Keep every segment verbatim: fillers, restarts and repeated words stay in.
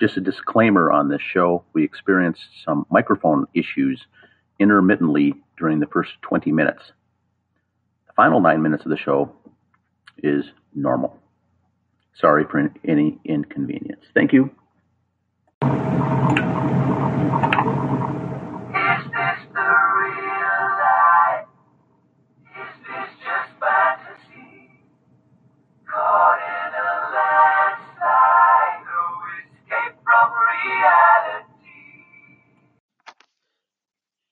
Just a disclaimer on this show, we experienced some microphone issues intermittently during the first twenty minutes. The final nine minutes of the show is normal. Sorry for any inconvenience. Thank you.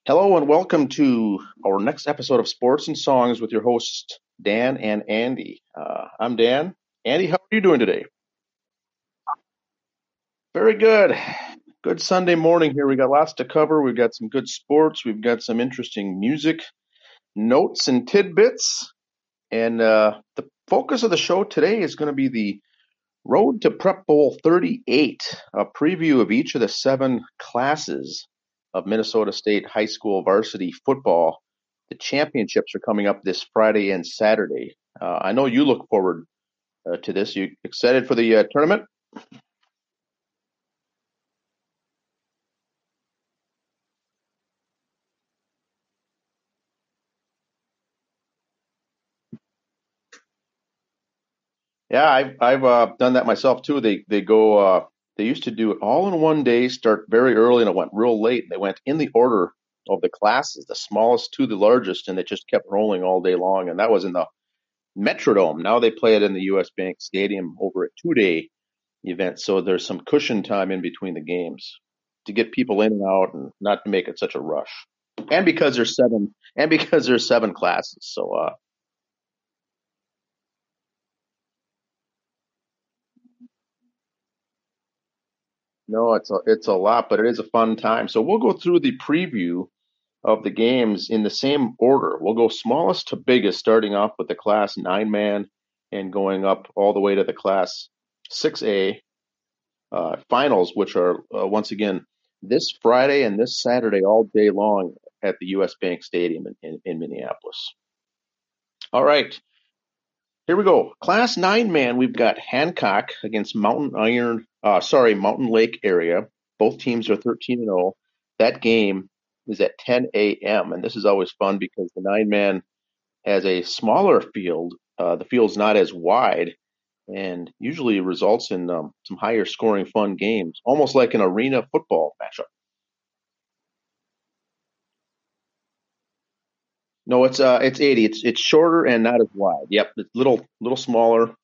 Hello and welcome to our next episode of Sports and Songs with your hosts, Dan and Andy. Uh, I'm Dan. Andy, how are you doing today? Very good. Good Sunday morning here. We got lots to cover. We've got some good sports. We've got some interesting music, notes, and tidbits. And uh, the focus of the show today is going to be the Road to Prep Bowl thirty-eight, a preview of each of the seven classes of Minnesota State high school varsity football. The championships are coming up this Friday and Saturday. Uh, I know you look forward uh, to this. You excited for the uh, tournament? Yeah, I've I've uh, done that myself too. They they go. Uh, They used to do it all in one day, start very early, and it went real late. They went in the order of the classes, the smallest to the largest, and they just kept rolling all day long. And that was in the Metrodome. Now they play it in the U S. Bank Stadium over a two-day event, so there's some cushion time in between the games to get people in and out and not to make it such a rush. And because there's seven, and because there's seven classes, so uh, No, it's a, it's a lot, but it is a fun time. So we'll go through the preview of the games in the same order. We'll go smallest to biggest, starting off with the class nine-man and going up all the way to the class six A uh, finals, which are, uh, once again, this Friday and this Saturday all day long at the U S. Bank Stadium in, in, in Minneapolis. All right. Here we go. Class nine-man, we've got Hancock against Mountain Iron, uh, sorry, Mountain Lake area. Both teams are thirteen and oh. That game is at ten a.m., and this is always fun because the nine-man has a smaller field. Uh, the field's not as wide and usually results in um, some higher-scoring fun games, almost like an arena football matchup. No, it's uh, it's eighty. It's it's shorter and not as wide. Yep, it's little little smaller.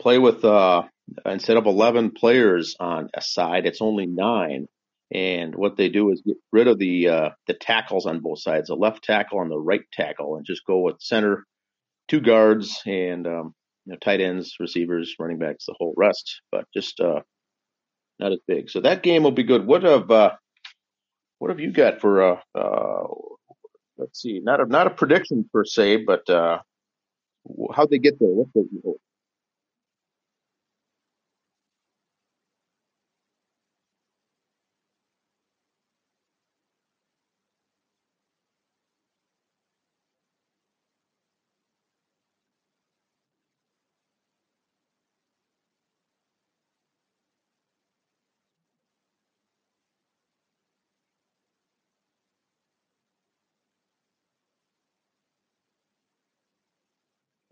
Play with uh, instead of eleven players on a side, it's only nine. And what they do is get rid of the uh, the tackles on both sides, the left tackle and the right tackle, and just go with center, two guards, and um, you know, tight ends, receivers, running backs, the whole rest. But just uh, not as big. So that game will be good. What have uh, what have you got for uh? uh Let's see, not a, not a prediction per se, but uh, how'd they get there? What's the result?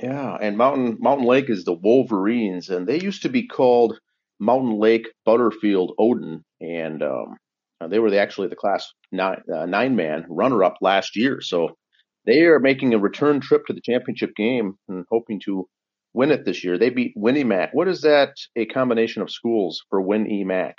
Yeah, and Mountain Mountain Lake is the Wolverines, and they used to be called Mountain Lake Butterfield Odin, and um, they were the, actually the class nine, uh, nine-man runner-up last year. So they are making a return trip to the championship game and hoping to win it this year. They beat Winnie Mac. What is that, a combination of schools for Winnie Mac?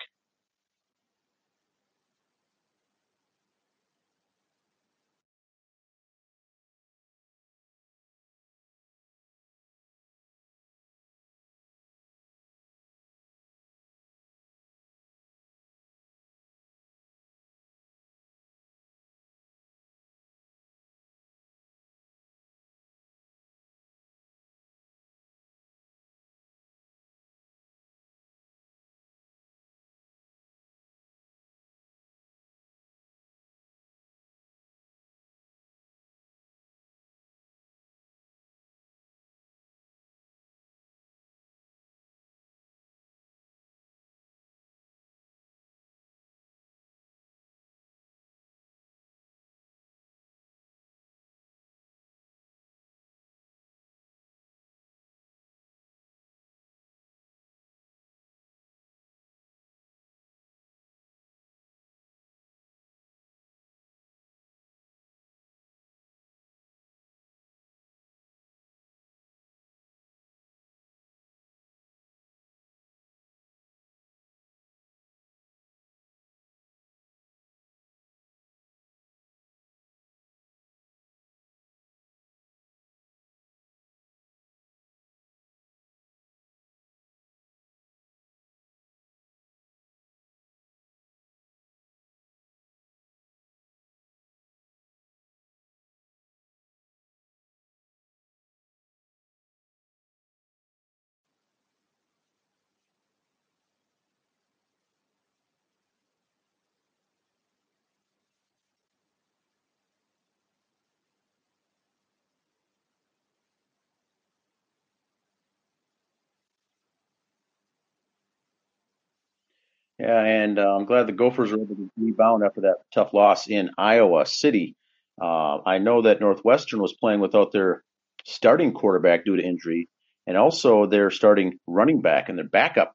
Yeah, and uh, I'm glad the Gophers were able to rebound after that tough loss in Iowa City. Uh, I know that Northwestern was playing without their starting quarterback due to injury, and also their starting running back, and their backup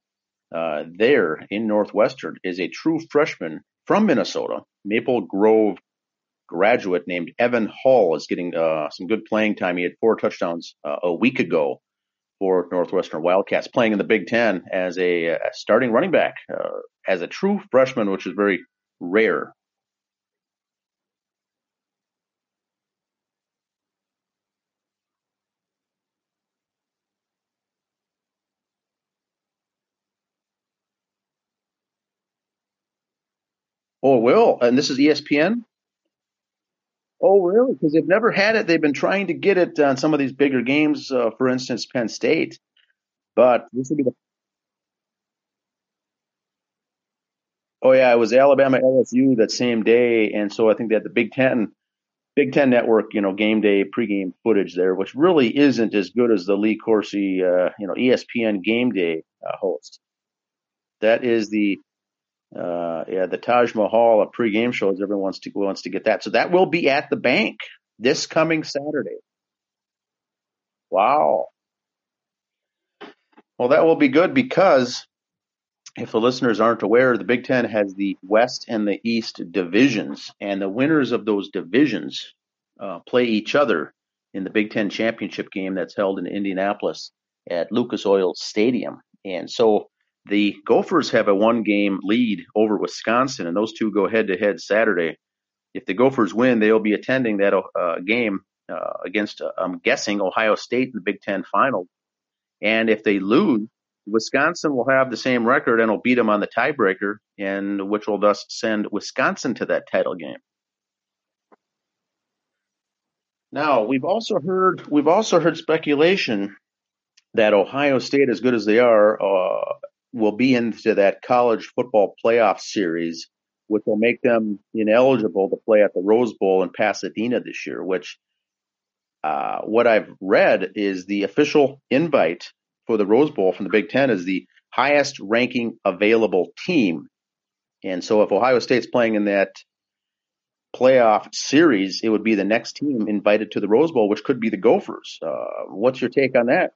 uh, there in Northwestern is a true freshman from Minnesota, Maple Grove graduate named Evan Hall is getting uh, some good playing time. He had four touchdowns uh, a week ago for Northwestern Wildcats, playing in the Big Ten as a, a starting running back, uh, as a true freshman, which is very rare. Oh, well, and this is E S P N? Oh, really? Because they've never had it. They've been trying to get it on some of these bigger games, uh, for instance, Penn State. But this would be the. Oh yeah, it was Alabama L S U that same day, and so I think they had the Big Ten, Big Ten Network, you know, game day pregame footage there, which really isn't as good as the Lee Corsi, uh, you know, E S P N game day uh, host. That is the. Uh, yeah, the Taj Mahal of pregame shows. Everyone wants to wants to get that. So that will be at the bank this coming Saturday. Wow. Well, that will be good because if the listeners aren't aware, the Big Ten has the West and the East divisions, and the winners of those divisions uh, play each other in the Big Ten championship game that's held in Indianapolis at Lucas Oil Stadium. And so the Gophers have a one-game lead over Wisconsin, and those two go head-to-head Saturday. If the Gophers win, they'll be attending that uh, game uh, against, uh, I'm guessing, Ohio State in the Big Ten final. And if they lose, Wisconsin will have the same record and will beat them on the tiebreaker, and which will thus send Wisconsin to that title game. Now, we've also heard we've also heard speculation that Ohio State, as good as they are, uh, will be into that college football playoff series, which will make them ineligible to play at the Rose Bowl in Pasadena this year, which uh, what I've read is the official invite for the Rose Bowl from the Big Ten is the highest ranking available team. And so if Ohio State's playing in that playoff series, it would be the next team invited to the Rose Bowl, which could be the Gophers. Uh, what's your take on that?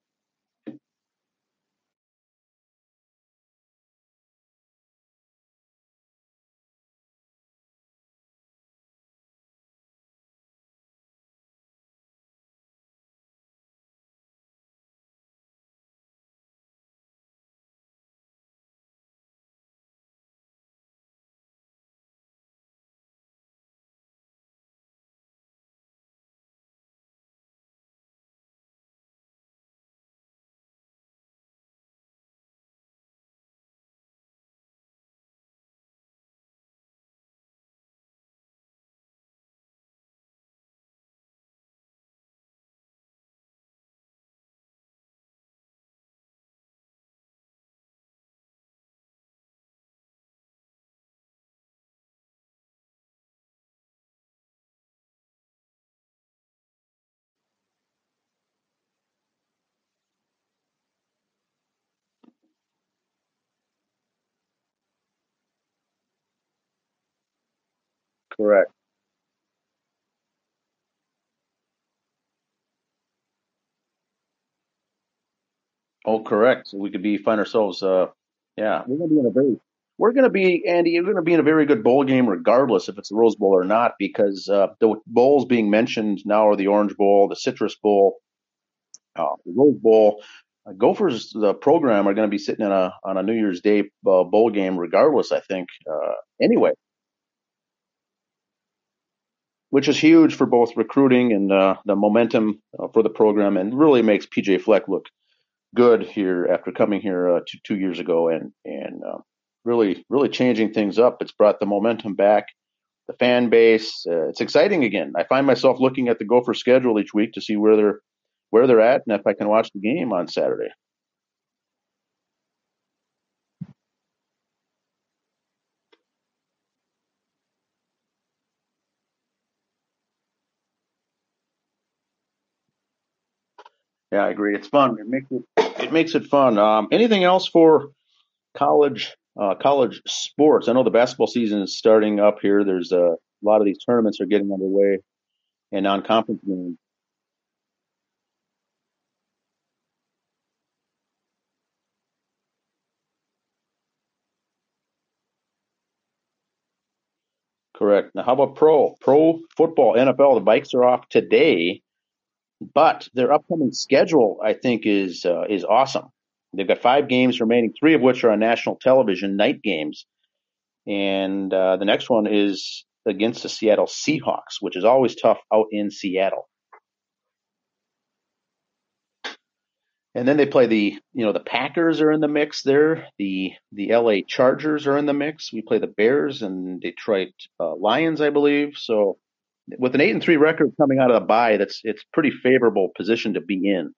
Correct. Oh, correct. So we could be find ourselves. Uh, yeah, we're gonna be in a very. We're gonna be, Andy. You're gonna be in a very good bowl game, regardless if it's the Rose Bowl or not, because uh, the bowls being mentioned now are the Orange Bowl, the Citrus Bowl, uh, the Rose Bowl. Uh, Gophers, the program, are gonna be sitting in a on a New Year's Day uh, bowl game, regardless. I think. Uh, anyway. Which is huge for both recruiting and uh, the momentum uh, for the program, and really makes P J Fleck look good here after coming here uh, two, two years ago and and uh, really really changing things up. It's brought the momentum back, the fan base. Uh, it's exciting again. I find myself looking at the Gopher schedule each week to see where they're where they're at and if I can watch the game on Saturday. Yeah, I agree. It's fun. It makes it, it makes it fun. Um, anything else for college uh, college sports. I know the basketball season is starting up here. There's a, a lot of these tournaments are getting underway and non-conference games. Correct. Now, how about pro? Pro football, N F L, the Vikes are off today, but their upcoming schedule, I think, is uh, is awesome. They've got five games remaining, three of which are on national television, night games. And uh, the next one is against the Seattle Seahawks, which is always tough out in Seattle. And then they play the, you know, the Packers are in the mix there. The the L A Chargers are in the mix. We play the Bears and Detroit uh, Lions, I believe. So with an eight and three record coming out of the bye, that's it's pretty favorable position to be in.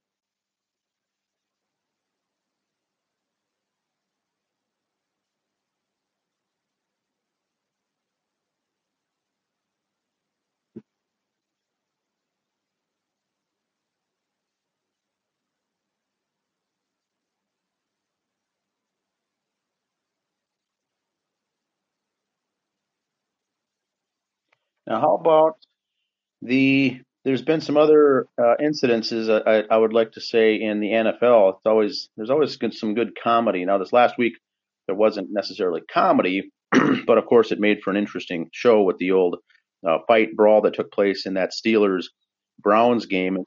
Now, how about the? There's been some other uh, incidences. uh, I, I would like to say in the N F L, it's always there's always good, some good comedy. Now, this last week there wasn't necessarily comedy, but of course it made for an interesting show with the old uh, fight brawl that took place in that Steelers-Browns game.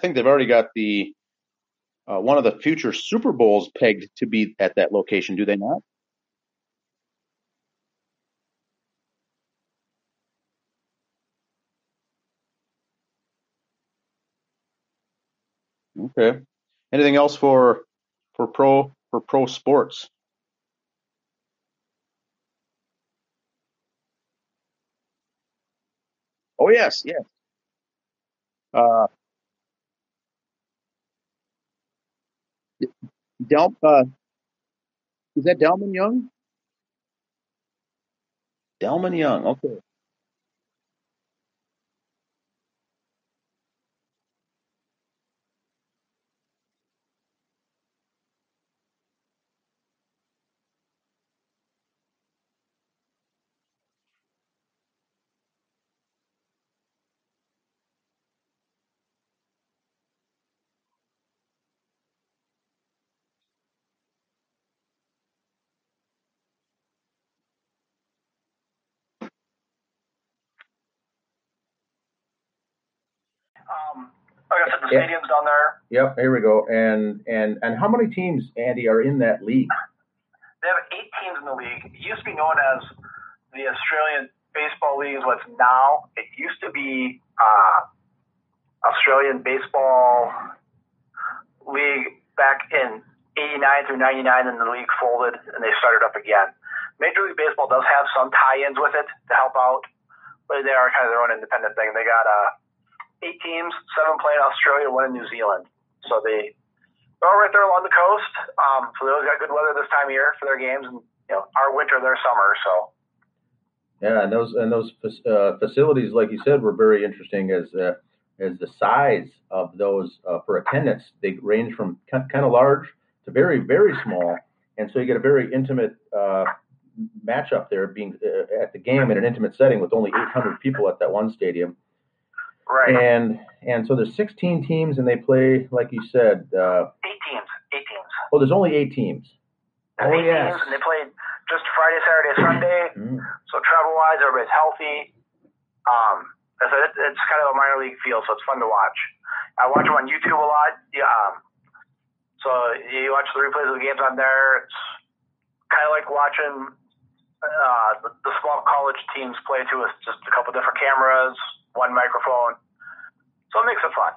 I think they've already got the uh, one of the future Super Bowls pegged to be at that location, do they not? Okay. Anything else for for pro for pro sports? Oh yes, yes. Uh, Del uh, is that Delmon Young? Delmon Young. Okay. Um, like I said, the stadium's down there. Yep, here we go. And and and how many teams, Andy, are in that league? They have eight teams in the league. It used to be known as the Australian Baseball League is what's now. It used to be uh, Australian Baseball League back in eighty-nine through ninety-nine, and the league folded, and they started up again. Major League Baseball does have some tie-ins with it to help out, but they are kind of their own independent thing. They got a eight teams, seven play in Australia, one in New Zealand. So they, they're all right there along the coast. Um, so they always got good weather this time of year for their games, and you know, our winter, their summer. So yeah, and those and those uh, facilities, like you said, were very interesting as uh, as the size of those uh, for attendance. They range from kind of large to very very small, and so you get a very intimate uh, matchup there, being uh, at the game in an intimate setting with only eight hundred people at that one stadium. Right. And and so there's sixteen teams, and they play, like you said. Uh, eight teams. Eight teams. Oh, there's only eight teams. There's oh, eight yes. teams, and they played just Friday, Saturday, Sunday. Mm-hmm. So travel-wise, everybody's healthy. Um, so it, it's kind of a minor league feel, so it's fun to watch. I watch them on YouTube a lot. Yeah. Um, so you watch the replays of the games on there. It's kind of like watching uh, the, the small college teams play too, with just a couple different cameras, one microphone, so it makes it fun.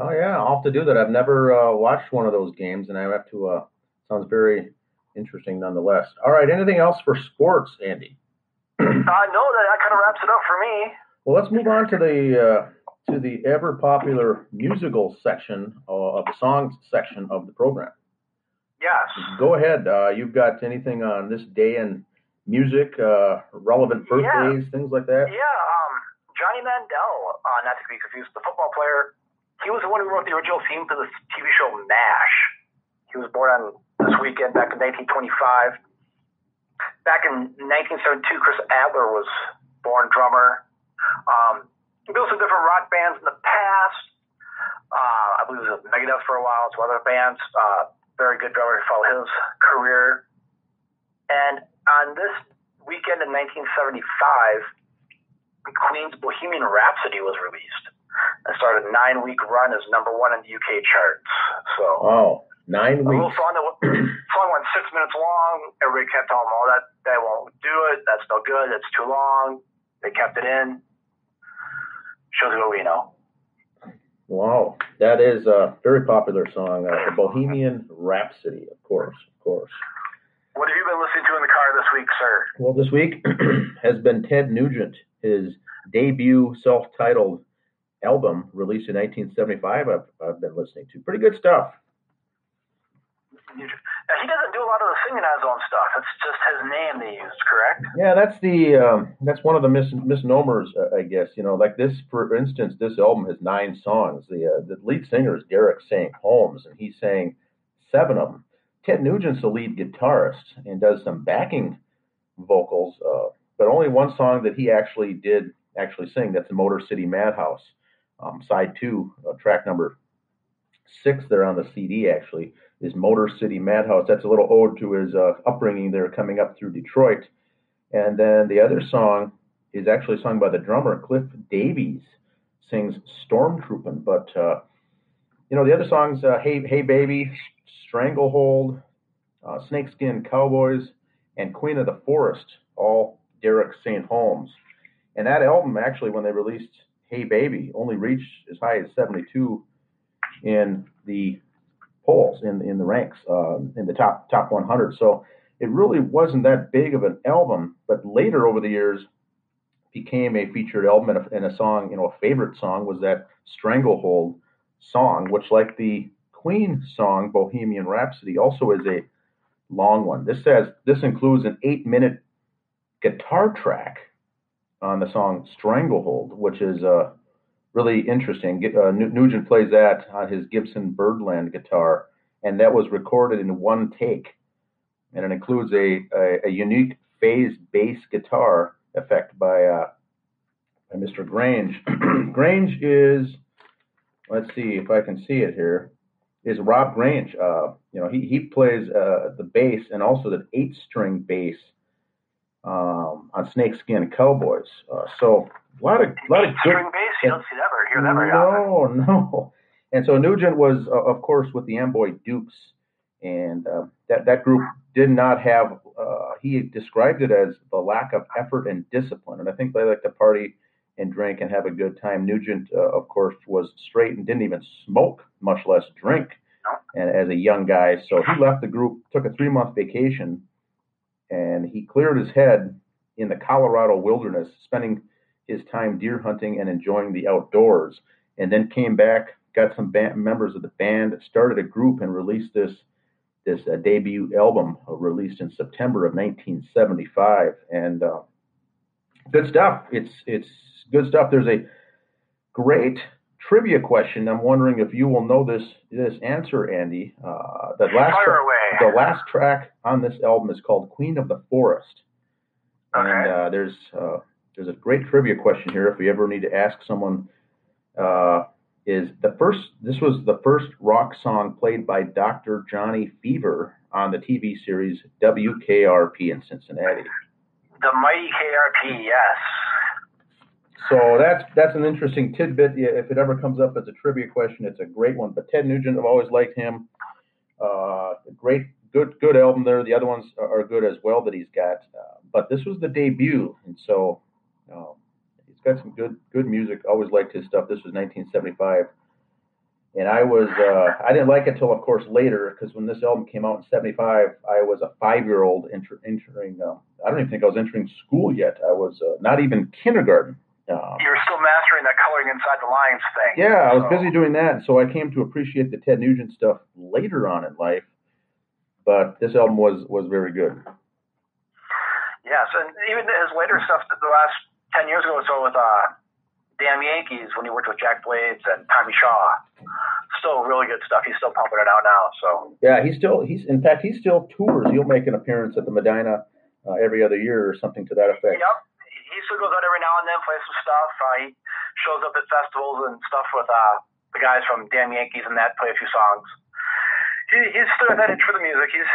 Oh yeah, I'll have to do that. I've never uh, watched one of those games, and I have to. Uh, sounds very interesting, nonetheless. All right, anything else for sports, Andy? uh, no, that, that kind of wraps it up for me. Well, let's move on to the uh, to the ever popular musical section uh, of the song section of the program. Yes. Go ahead. Uh, you've got anything on this day in music, uh, relevant birthdays, yeah. things like that? Yeah. Johnny Mandel, uh, not to be confused, the football player, he was the one who wrote the original theme for the T V show MASH. He was born on this weekend back in nineteen twenty-five. Back in nineteen seventy-two, Chris Adler was born drummer. Um, he built some different rock bands in the past. Uh, I believe it was Megadeth for a while, some other bands. Uh, very good drummer to follow his career. And on this weekend in nineteen seventy-five, Queen's Bohemian Rhapsody was released. It started a nine-week run as number one in the U K charts. So, oh, nine weeks. A little song that was, song went six minutes long. Everybody kept telling them, "Oh, that they won't do it. That's no good. That's too long." They kept it in. Shows what we know. Wow, that is a very popular song, uh, the Bohemian Rhapsody, of course, of course. What have you been listening to in the car this week, sir? Well, this week has been Ted Nugent. His debut self-titled album released in nineteen seventy-five, I've, I've been listening to. Pretty good stuff. Now, he doesn't do a lot of the singing on his own stuff. It's just his name they used, correct? Yeah, that's the um, that's one of the mis- misnomers, uh, I guess. You know, like this, for instance, this album has nine songs. The, uh, the lead singer is Derek Saint Holmes, and he sang seven of them. Ted Nugent's the lead guitarist and does some backing vocals, uh but only one song that he actually did actually sing. That's the Motor City Madhouse, um, side two, uh, track number six there on the C D actually, is Motor City Madhouse. That's a little ode to his uh, upbringing there coming up through Detroit. And then the other song is actually sung by the drummer, Cliff Davies, sings Stormtroopin', but uh, you know, the other songs, uh, Hey Hey Baby, Stranglehold, uh, Snakeskin Cowboys, and Queen of the Forest, all Derek Saint Holmes. And that album, actually, when they released Hey Baby, only reached as high as seventy-two in the polls, in in the ranks, uh, in the top top one hundred. So it really wasn't that big of an album, but later over the years became a featured album, and a, and a song, you know, a favorite song was that Stranglehold song, which, like the Queen song Bohemian Rhapsody, also is a long one. This says this includes an eight-minute guitar track on the song Stranglehold, which is uh, really interesting. Uh, Nugent plays that on his Gibson Birdland guitar, and that was recorded in one take. And it includes a, a, a unique phased bass guitar effect by, uh, by Mister Grange. Grange is, let's see if I can see it here, is Rob Grange. Uh, you know, he, he plays uh, the bass and also the eight-string bass um, on Snakeskin Cowboys. Uh, so a lot of a lot of good bass. You don't see that or hear that very often. No, no. And so Nugent was, uh, of course, with the Amboy Dukes, and uh, that that group did not have. Uh, he described it as the lack of effort and discipline, and I think they like to party and drink and have a good time. Nugent, uh, of course, was straight and didn't even smoke, much less drink, and as a young guy. So he left the group, took a three-month vacation, and he cleared his head in the Colorado wilderness, spending his time deer hunting and enjoying the outdoors, and then came back, got some band, members of the band, started a group, and released this this uh, debut album, uh, released in September of nineteen seventy-five. And uh, good stuff. It's it's good stuff. There's a great trivia question. I'm wondering if you will know this this answer, Andy. Uh, the last Fire away. the last track on this album is called Queen of the Forest. Okay. And uh, there's uh, there's a great trivia question here. If we ever need to ask someone, uh, is the first this was the first rock song played by Doctor Johnny Fever on the T V series W K R P in Cincinnati. The mighty K R P, yes. So that's that's an interesting tidbit. If it ever comes up as a trivia question, it's a great one. But Ted Nugent, I've always liked him. Uh, great, good, good album there. The other ones are good as well that he's got. Uh, but this was the debut, and so um, he's got some good, good music. Always liked his stuff. This was nineteen seventy-five, and I was uh, I didn't like it till, of course, later, because when this album came out in seventy-five, I was a five-year-old enter- entering. Um, I don't even think I was entering school yet. I was uh, not even kindergarten. Um, You're still mastering that coloring inside the lines thing. Yeah, so I was busy doing that, so I came to appreciate the Ted Nugent stuff later on in life. But this album was, was very good. Yes, and even his later stuff, the last ten years ago or so, with uh, Damn Yankees, when he worked with Jack Blades and Tommy Shaw, still really good stuff. He's still pumping it out now. So yeah, he's still he's in fact he still tours. He'll make an appearance at the Medina uh, every other year or something to that effect. Yep. He still goes out every now and then, plays some stuff. Uh, he shows up at festivals and stuff with uh, the guys from Damn Yankees and that, play a few songs. He, he's still got that itch for the music. He's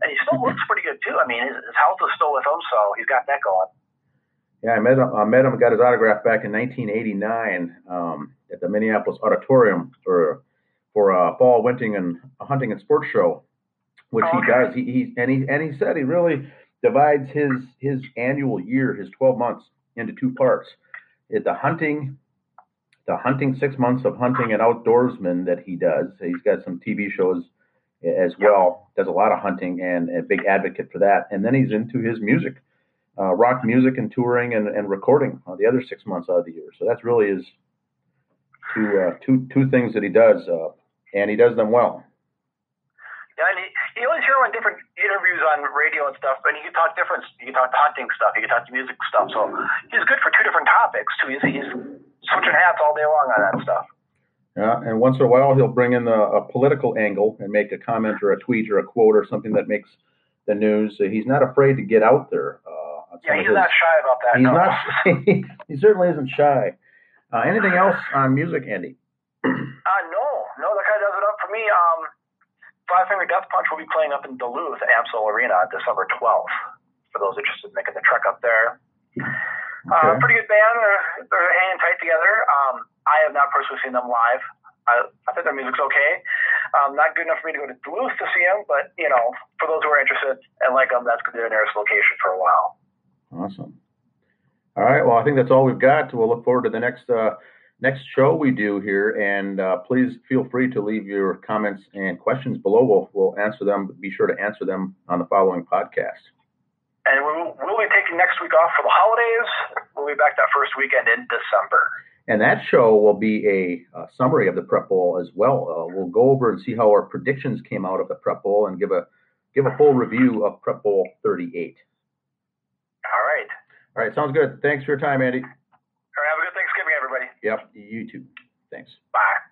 and he still looks pretty good, too. I mean, his, his health is still with him, so he's got that going. Yeah, I met him, I met him got his autograph back in nineteen eighty-nine um, at the Minneapolis Auditorium for for a fall hunting and, hunting and sports show, which oh, okay. he does. He, he, and he and he said he really divides his his annual year, his twelve months, into two parts. The hunting, the hunting six months of hunting and outdoorsmen that he does. He's got some T V shows as well. Does a lot of hunting and a big advocate for that. And then he's into his music, uh, rock music and touring and, and recording uh, the other six months out of the year. So that's really his two uh, two two things that he does, uh, and he does them well. Yeah, and he, you always hear him in different interviews on radio and stuff, and he can talk different. He can talk hunting stuff. He can talk music stuff. So he's good for two different topics, too. He's, he's switching hats all day long on that stuff. Yeah, and once in a while he'll bring in a, a political angle and make a comment or a tweet or a quote or something that makes the news. He's not afraid to get out there. Uh, yeah, he's his, not shy about that. He's no. not. He certainly isn't shy. Uh, anything else on music, Andy? Uh, no, no, that kind of does it up for me. Um. Five Finger Death Punch will be playing up in Duluth at AmSol Arena on December twelfth, for those interested in making the trek up there. Okay. Uh, pretty good band. They're, they're hanging tight together. Um, I have not personally seen them live. I, I thought that music was okay. Um, not good enough for me to go to Duluth to see him, but, you know, for those who are interested and like him, that's going to be the nearest location for a while. Awesome. All right, well, I think that's all we've got. We'll look forward to the next uh, next show we do here, and uh, please feel free to leave your comments and questions below. We'll, we'll answer them. Be sure to answer them on the following podcast. And we'll, we'll be taking next week off for the holidays. We'll be back that first weekend in December. And that show will be a uh, summary of the Prep Bowl as well. Uh, we'll go over and see how our predictions came out of the Prep Bowl and give a give a full review of Prep Bowl thirty-eight. All right. All right, sounds good. Thanks for your time, Andy. All right, have a good Thanksgiving, everybody. Yep, you too. Thanks. Bye.